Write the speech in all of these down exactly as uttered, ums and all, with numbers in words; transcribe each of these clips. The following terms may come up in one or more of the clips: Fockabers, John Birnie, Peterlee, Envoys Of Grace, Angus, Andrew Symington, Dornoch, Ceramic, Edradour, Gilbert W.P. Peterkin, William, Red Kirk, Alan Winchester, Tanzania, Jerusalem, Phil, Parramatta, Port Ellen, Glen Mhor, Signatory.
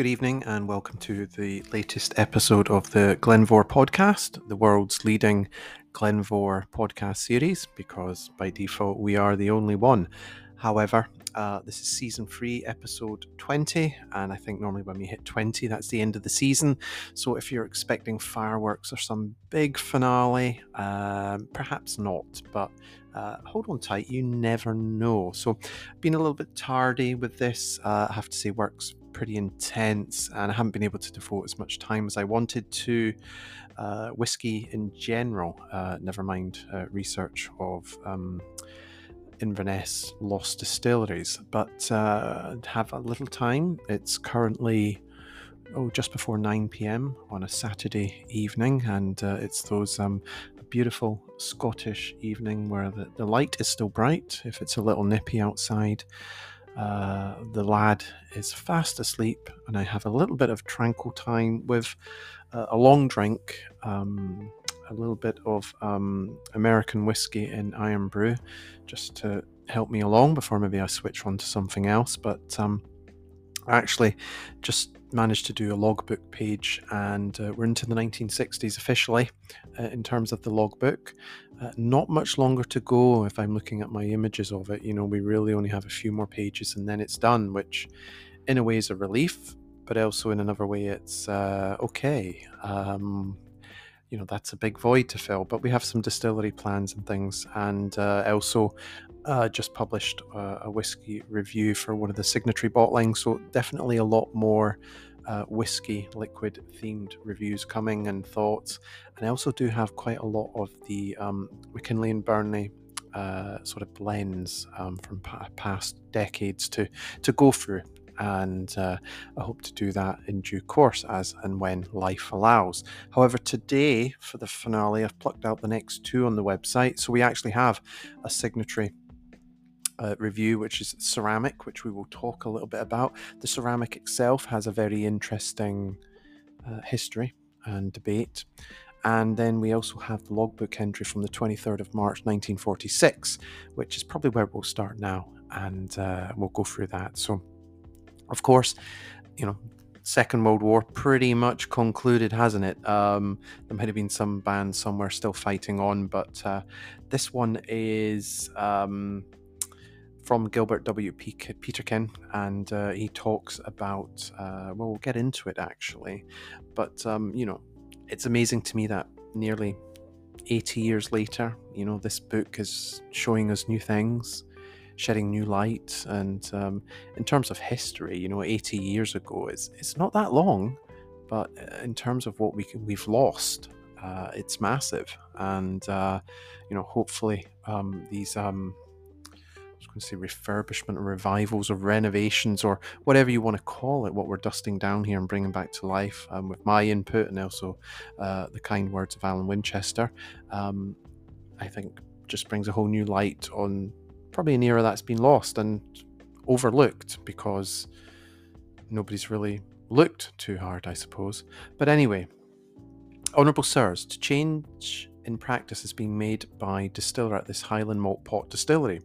Good evening and welcome to the latest episode of the Glen Mhor podcast, the world's leading Glen Mhor podcast series, because by default we are the only one. However, uh, this is season three, episode twenty, and I think normally when we hit twenty, that's the end of the season. So if you're expecting fireworks or some big finale, uh, perhaps not, but uh, hold on tight, you never know. So I've been a little bit tardy with this. uh, I have to say work's pretty intense and I haven't been able to devote as much time as I wanted to uh, whiskey in general, uh, never mind uh, research of um, Inverness lost distilleries, but uh, have a little time. It's currently oh just before nine p.m. on a Saturday evening, and uh, it's those um, beautiful Scottish evening where the, the light is still bright if it's a little nippy outside. Uh, the lad is fast asleep and I have a little bit of tranquil time with uh, a long drink, um, a little bit of um, American whiskey in Iron Brew just to help me along before maybe I switch on to something else. But um, I actually just managed to do a logbook page, and uh, we're into the nineteen sixties officially uh, in terms of the logbook. Uh, not much longer to go if I'm looking at my images of it. You know, we really only have a few more pages and then it's done, which in a way is a relief, but also in another way it's uh, okay. Um, you know, that's a big void to fill, but we have some distillery plans and things, and uh, also uh, just published uh, a whiskey review for one of the Signatory bottlings, so definitely a lot more uh, whiskey liquid themed reviews coming and thoughts. And I also do have quite a lot of the um, McKinley and Birnie uh, sort of blends um, from pa- past decades to to go through, and uh, I hope to do that in due course as and when life allows. However, today for the finale, I've plucked out the next two on the website. So we actually have a Signatory uh, review, which is Ceramic, which we will talk a little bit about. The Ceramic itself has a very interesting uh, history and debate. And then we also have the logbook entry from the twenty-third of March, nineteen forty-six, which is probably where we'll start now. And uh, we'll go through that. So, of course, you know, Second World War pretty much concluded, hasn't it? Um, there might have been some bands somewhere still fighting on, but uh, this one is um, from Gilbert W P. Peterkin, and uh, he talks about, uh, well, we'll get into it actually, but, um, you know, it's amazing to me that nearly eighty years later, you know, this book is showing us new things, shedding new light. And um, in terms of history, you know, eighty years ago, it's, it's not that long, but in terms of what we can, we've lost, uh, it's massive. And, uh, you know, hopefully um, these, um, I was going to say refurbishment or revivals or renovations or whatever you want to call it, what we're dusting down here and bringing back to life um, with my input and also uh, the kind words of Alan Winchester, um, I think just brings a whole new light on probably an era that's been lost and overlooked because nobody's really looked too hard, I suppose. But anyway, Honourable Sirs, to change in practice is being made by distiller at this Highland Malt Pot Distillery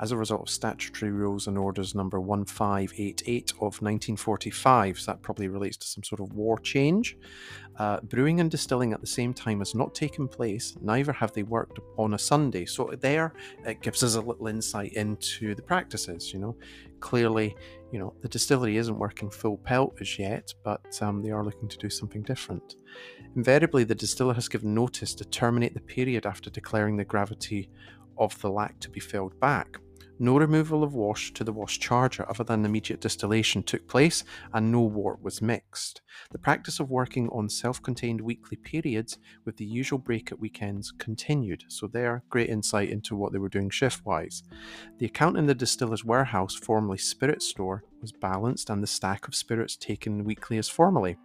as a result of Statutory Rules and Orders number one five eight eight of nineteen forty-five, so that probably relates to some sort of war change. Uh, brewing and distilling at the same time has not taken place, neither have they worked on a Sunday. So there, it gives us a little insight into the practices, you know. Clearly, you know, the distillery isn't working full pelt as yet, but um, they are looking to do something different. Invariably, the distiller has given notice to terminate the period after declaring the gravity of the lack to be filled back. No removal of wash to the wash charger other than immediate distillation took place, and no wort was mixed. The practice of working on self-contained weekly periods with the usual break at weekends continued. So there, great insight into what they were doing shift-wise. The account in the distiller's warehouse, formerly spirit store, was balanced, and the stack of spirits taken weekly as formerly.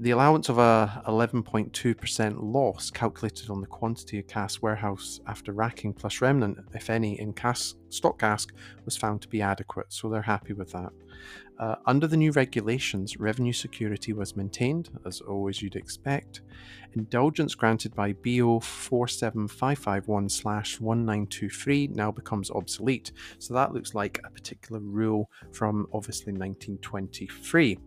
The allowance of a eleven point two percent loss calculated on the quantity of cask warehouse after racking plus remnant, if any, in cask, stock cask was found to be adequate, so they're happy with that. Uh, under the new regulations, revenue security was maintained, as always you'd expect. Indulgence granted by B O four seven five five one slash one nine two three now becomes obsolete, so that looks like a particular rule from obviously nineteen twenty-three.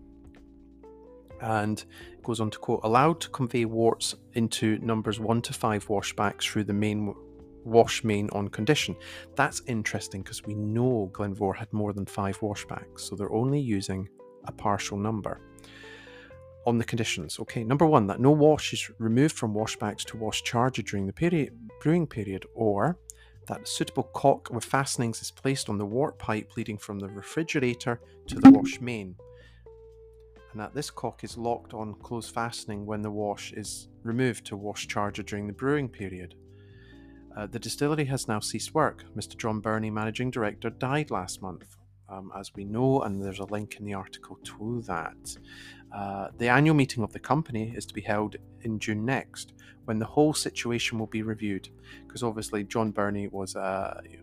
and goes on to quote, allowed to convey warts into numbers one to five washbacks through the main wash main on condition. That's interesting because we know Glen Mhor had more than five washbacks, so they're only using a partial number. On the conditions, okay, number one, that no wash is removed from washbacks to wash charger during the period, brewing period, or that suitable caulk with fastenings is placed on the wort pipe leading from the refrigerator to the wash main, and that this caulk is locked on closed fastening when the wash is removed to wash charger during the brewing period. Uh, the distillery has now ceased work. Mister John Birnie, managing director, died last month. Um, as we know, and there's a link in the article to that. Uh, the annual meeting of the company is to be held in June next, when the whole situation will be reviewed, because obviously John Birnie was a, you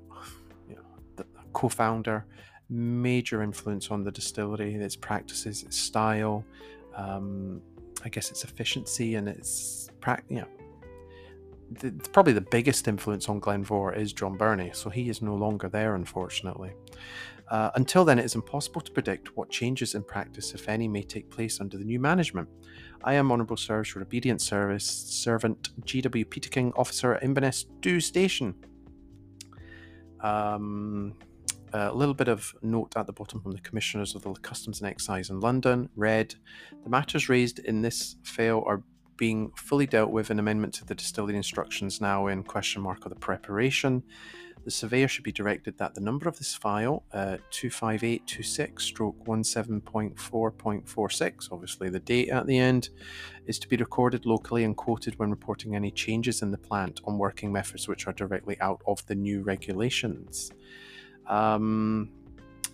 know, the co-founder, major influence on the distillery, its practices, its style, um, I guess its efficiency and its practice, you know. The, probably the biggest influence on Glen Mhor is John Birnie, so he is no longer there, unfortunately. Uh, until then, it is impossible to predict what changes in practice, if any, may take place under the new management. I am, Honourable Sirs, your obedient service servant, G W Peterkin, officer at Inverness two Station. Um, a little bit of note at the bottom from the Commissioners of the Customs and Excise in London. Read, the matters raised in this fail are being fully dealt with in amendment to the distillery instructions now in question mark of the preparation. The surveyor should be directed that the number of this file, uh, two five eight two six stroke one seven point four point four six, obviously the date at the end, is to be recorded locally and quoted when reporting any changes in the plant on working methods which are directly out of the new regulations. Um,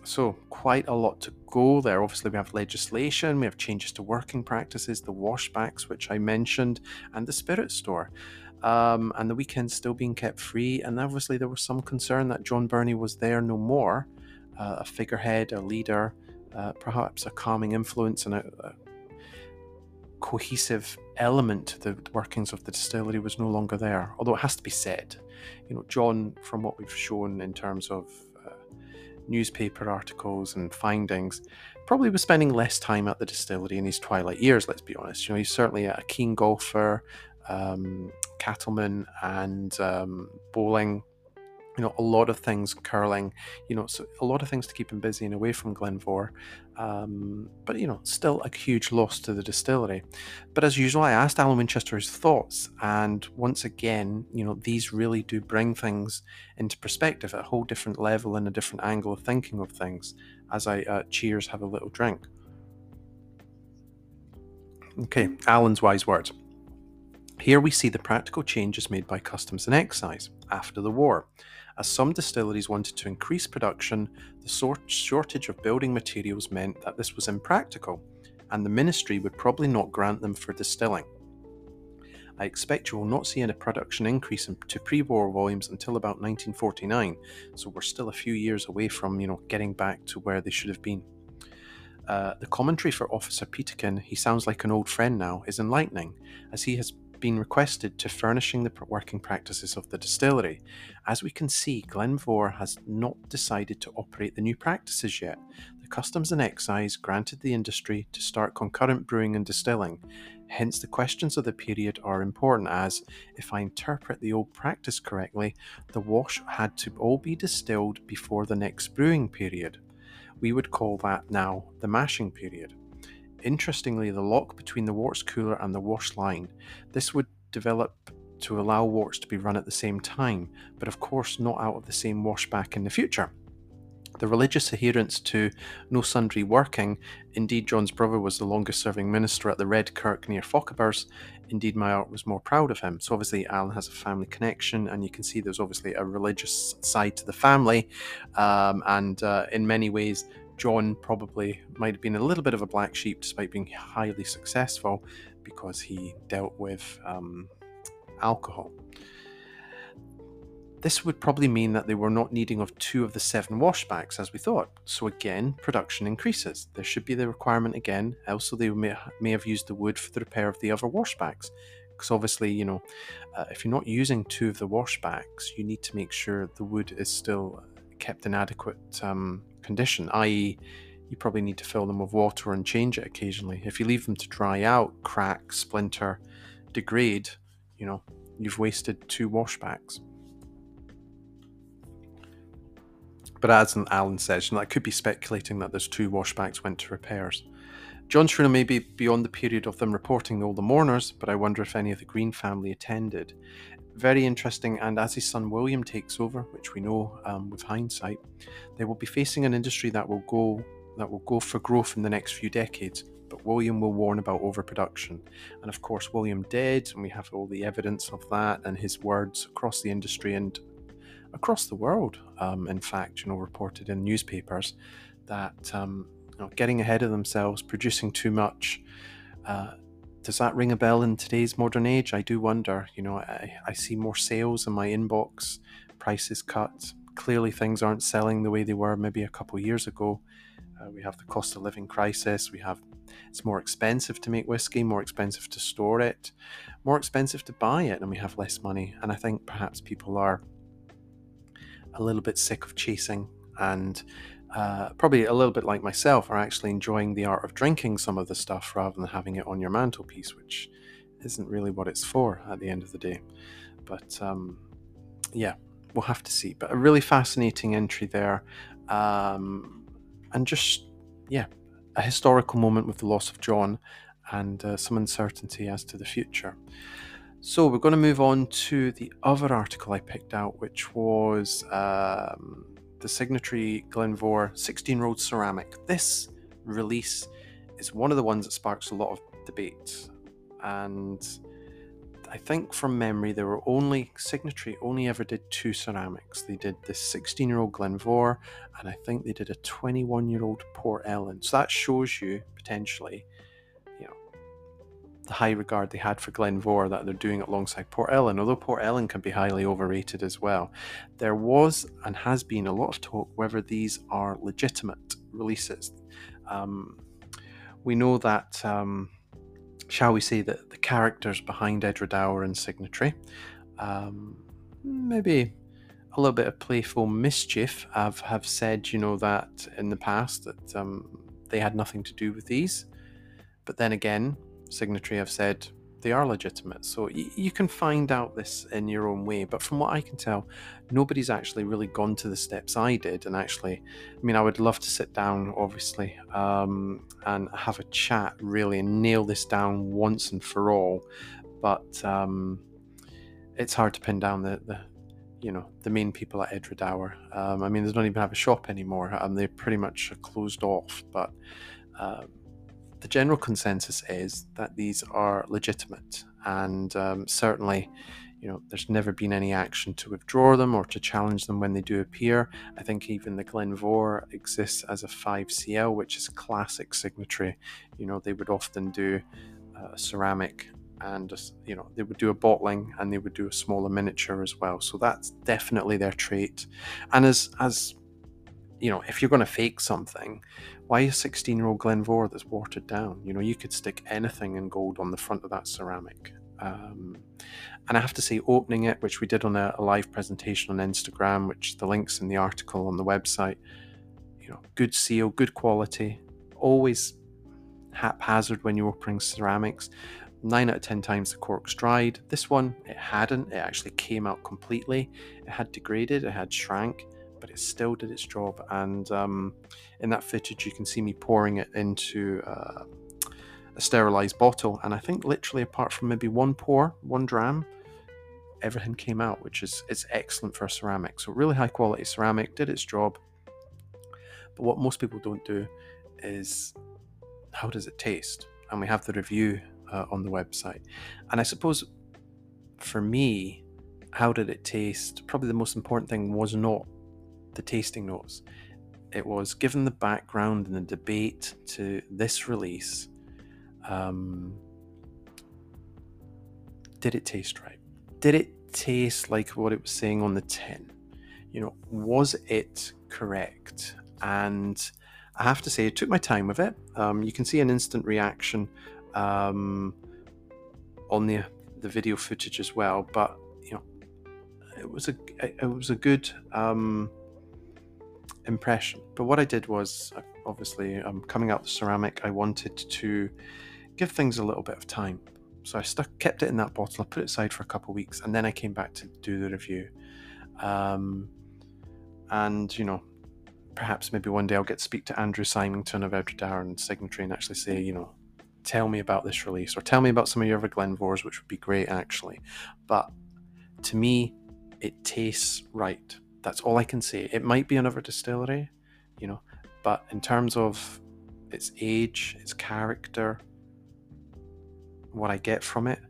So quite a lot to go there. Obviously, we have legislation, we have changes to working practices, the washbacks, which I mentioned, and the spirit store. Um, and the weekend still being kept free. And obviously, there was some concern that John Birnie was there no more, uh, a figurehead, a leader, uh, perhaps a calming influence and a, a cohesive element to the workings of the distillery was no longer there. Although it has to be said, you know, John, from what we've shown in terms of newspaper articles and findings, probably was spending less time at the distillery in his twilight years, let's be honest. You know, he's certainly a keen golfer, um, cattleman and um, bowling, you know, a lot of things, curling, you know, so a lot of things to keep him busy and away from Glen Mhor. Um, but, you know, still a huge loss to the distillery. But as usual, I asked Alan Winchester his thoughts. And once again, you know, these really do bring things into perspective at a whole different level and a different angle of thinking of things as I uh, cheers, have a little drink. Okay, Alan's wise words. Here we see the practical changes made by Customs and Excise after the war. As some distilleries wanted to increase production, the sort shortage of building materials meant that this was impractical, and the ministry would probably not grant them for distilling. I expect you will not see any production increase in, to pre-war volumes until about nineteen forty-nine, so we're still a few years away from, you know, getting back to where they should have been. Uh, the commentary for Officer Peterkin, he sounds like an old friend now, is enlightening, as he has been requested to furnishing the working practices of the distillery. As we can see, Glen Mhor has not decided to operate the new practices yet. The Customs and Excise granted the industry to start concurrent brewing and distilling. Hence, the questions of the period are important as, if I interpret the old practice correctly, the wash had to all be distilled before the next brewing period. We would call that now the mashing period. Interestingly, the lock between the warts cooler and the wash line. This would develop to allow warts to be run at the same time, but of course not out of the same washback in the future. The religious adherence to no sundry working, indeed John's brother was the longest serving minister at the Red Kirk near Fockabers, indeed my art was more proud of him. So obviously Alan has a family connection, and you can see there's obviously a religious side to the family, um, and uh, in many ways John probably might have been a little bit of a black sheep despite being highly successful because he dealt with um, alcohol. This would probably mean that they were not needing of two of the seven washbacks as we thought. So again, production increases. There should be the requirement again. Also, they may, may have used the wood for the repair of the other washbacks. Because obviously, you know, uh, if you're not using two of the washbacks, you need to make sure the wood is still kept in adequate um, condition, that is, you probably need to fill them with water and change it occasionally. If you leave them to dry out, crack, splinter, degrade, you know, you've wasted two washbacks. But as Alan says, you know, I could be speculating that those two washbacks went to repairs. John's funeral may be beyond the period of them reporting all the mourners, but I wonder if any of the Green family attended. Very interesting, and as his son William takes over, which we know um, with hindsight, they will be facing an industry that will go that will go for growth in the next few decades, but William will warn about overproduction. And of course William did, and we have all the evidence of that and his words across the industry and across the world, um, in fact, you know, reported in newspapers that um, you know, getting ahead of themselves, producing too much, uh, does that ring a bell in today's modern age? I do wonder. You know, I, I see more sales in my inbox, prices cut. Clearly things aren't selling the way they were maybe a couple of years ago. Uh, we have the cost of living crisis. We have, it's more expensive to make whiskey, more expensive to store it, more expensive to buy it, and we have less money. And I think perhaps people are a little bit sick of chasing and Uh, probably a little bit like myself, are actually enjoying the art of drinking some of the stuff rather than having it on your mantelpiece, which isn't really what it's for at the end of the day. But um, yeah, we'll have to see. But a really fascinating entry there. Um, and just, yeah, a historical moment with the loss of John and uh, some uncertainty as to the future. So we're going to move on to the other article I picked out, which was... Um, The Signatory Glen Mhor sixteen-year-old Ceramic. This release is one of the ones that sparks a lot of debate, and I think from memory there were only Signatory only ever did two ceramics. They did this sixteen-year-old Glen Mhor, and I think they did a twenty-one-year-old Port Ellen. So that shows you potentially, you know, the high regard they had for Glen Mhor that they're doing it alongside Port Ellen, although Port Ellen can be highly overrated as well. There was and has been a lot of talk whether these are legitimate releases. Um, we know that, um, shall we say, that the characters behind Edradour and Signatory, um, maybe a little bit of playful mischief, have, have said, you know, that in the past that um, they had nothing to do with these. But then again, Signatory have said they are legitimate, so y- you can find out this in your own way. But from what I can tell, nobody's actually really gone to the steps I did. And actually, I mean, I would love to sit down, obviously, um, and have a chat, really, and nail this down once and for all. But um, it's hard to pin down the, the you know, the main people at Edradour. Um, I mean, they don't even have a shop anymore, and um, they're pretty much closed off. But uh, the general consensus is that these are legitimate, and um, certainly, you know, there's never been any action to withdraw them or to challenge them when they do appear. I think even the Glen Mhor exists as a five C L, which is classic Signatory. You know, they would often do uh, a ceramic, and a, you know, they would do a bottling, and they would do a smaller miniature as well. So that's definitely their trait. And as as you know, if you're going to fake something, why a sixteen-year-old Glen Mhor that's watered down? You know, you could stick anything in gold on the front of that ceramic. Um, and I have to say, opening it, which we did on a, a live presentation on Instagram, which the link's in the article on the website, you know, good seal, good quality, always haphazard when you're opening ceramics. Nine out of ten times the cork's dried. This one, it hadn't. It actually came out completely. It had degraded, it had shrank, but it still did its job. And um, in that footage, you can see me pouring it into uh, a sterilized bottle. And I think literally apart from maybe one pour, one dram, everything came out, which is it's excellent for a ceramic. So really high quality ceramic, did its job. But what most people don't do is, how does it taste? And we have the review uh, on the website. And I suppose for me, how did it taste? Probably the most important thing was not the tasting notes. It was, given the background and the debate to this release, um, did it taste right? Did it taste like what it was saying on the tin? You know, was it correct? And I have to say, I took my time with it. Um, you can see an instant reaction um, on the the video footage as well. But you know, it was a it was a good. Um, impression. But what I did was I obviously I'm coming out the ceramic, I wanted to give things a little bit of time. So I stuck, kept it in that bottle, I put it aside for a couple of weeks, and then I came back to do the review. Um, and, you know, perhaps maybe one day I'll get to speak to Andrew Symington of Edradour and Signatory and actually say, you know, tell me about this release, or tell me about some of your other Glen Mhors, which would be great, actually. But to me, it tastes right. That's all I can say. It might be another distillery, you know, but in terms of its age, its character, what I get from it,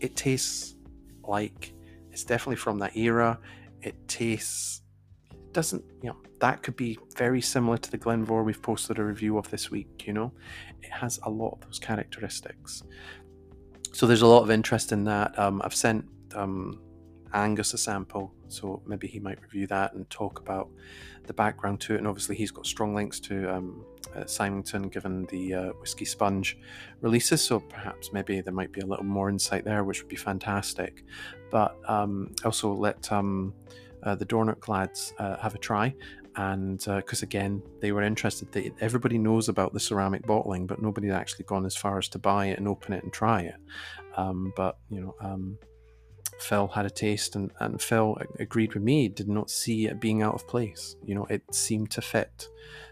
it tastes like it's definitely from that era. It tastes, it doesn't, you know, that could be very similar to the Glen Mhor we've posted a review of this week, you know. It has a lot of those characteristics. So there's a lot of interest in that. Um, I've sent um, Angus a sample, so maybe he might review that and talk about the background to it. And obviously he's got strong links to um, uh, Symington, given the uh, Whiskey Sponge releases, so perhaps maybe there might be a little more insight there, which would be fantastic. But um, also let um, uh, the Dornoch lads uh, have a try, and because uh, again, they were interested. They, everybody knows about the ceramic bottling, but nobody's actually gone as far as to buy it and open it and try it. Um, but you know. Um, Phil had a taste, and, and Phil agreed with me, did not see it being out of place. You know, it seemed to fit.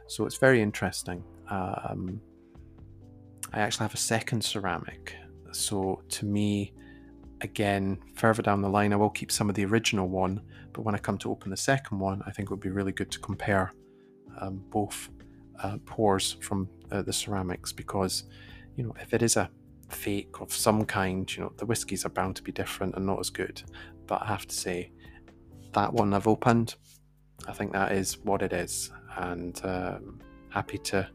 So it's very interesting. Um, I actually have a second ceramic. So to me, again, further down the line, I will keep some of the original one, but when I come to open the second one, I think it would be really good to compare um, both uh, pours from uh, the ceramics, because, you know, if it is a fake of some kind, you know, the whiskies are bound to be different and not as good. But I have to say, that one I've opened, I think that is what it is, and um, happy to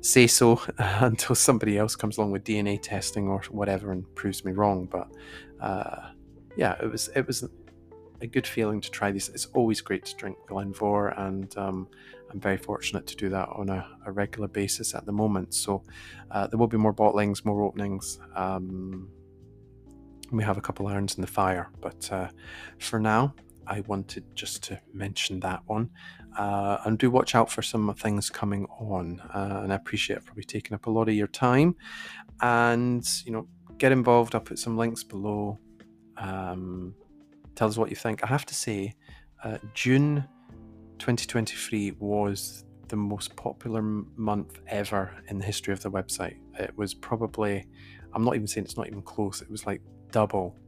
say so until somebody else comes along with D N A testing or whatever and proves me wrong. But uh, yeah, it was it was a good feeling to try these. It's always great to drink Glen Mhor, and um, I'm very fortunate to do that on a, a regular basis at the moment. So uh, there will be more bottlings, more openings. Um, we have a couple irons in the fire, but uh, for now, I wanted just to mention that one. Uh, and do watch out for some things coming on. Uh, and I appreciate it probably taking up a lot of your time. And, you know, get involved. I'll put some links below. Um, tell us what you think. I have to say, uh, June twenty twenty-three was the most popular month ever in the history of the website. It was probably, I'm not even saying it's not even close, it was like double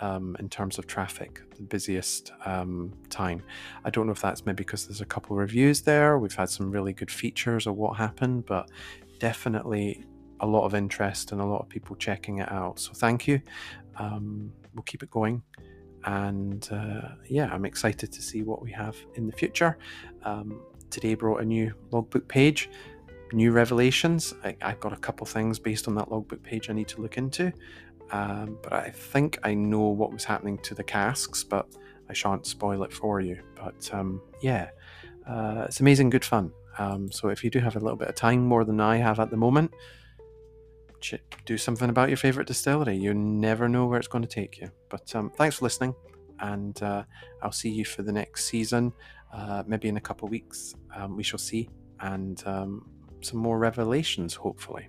um, in terms of traffic, the busiest um, time. I don't know if that's maybe because there's a couple of reviews there, we've had some really good features or what happened, but definitely a lot of interest and a lot of people checking it out. So thank you. Um, we'll keep it going. And uh, yeah, I'm excited to see what we have in the future. Um, today brought a new logbook page, new revelations. I, I've got a couple things based on that logbook page I need to look into. Um, but I think I know what was happening to the casks, but I shan't spoil it for you. But um, yeah, uh, it's amazing, good fun. Um, so if you do have a little bit of time, more than I have at the moment, do something about your favorite distillery. You never know where it's going to take you. But um, thanks for listening, and uh, I'll see you for the next season, uh, maybe in a couple of weeks. Um, we shall see, and um, some more revelations, hopefully.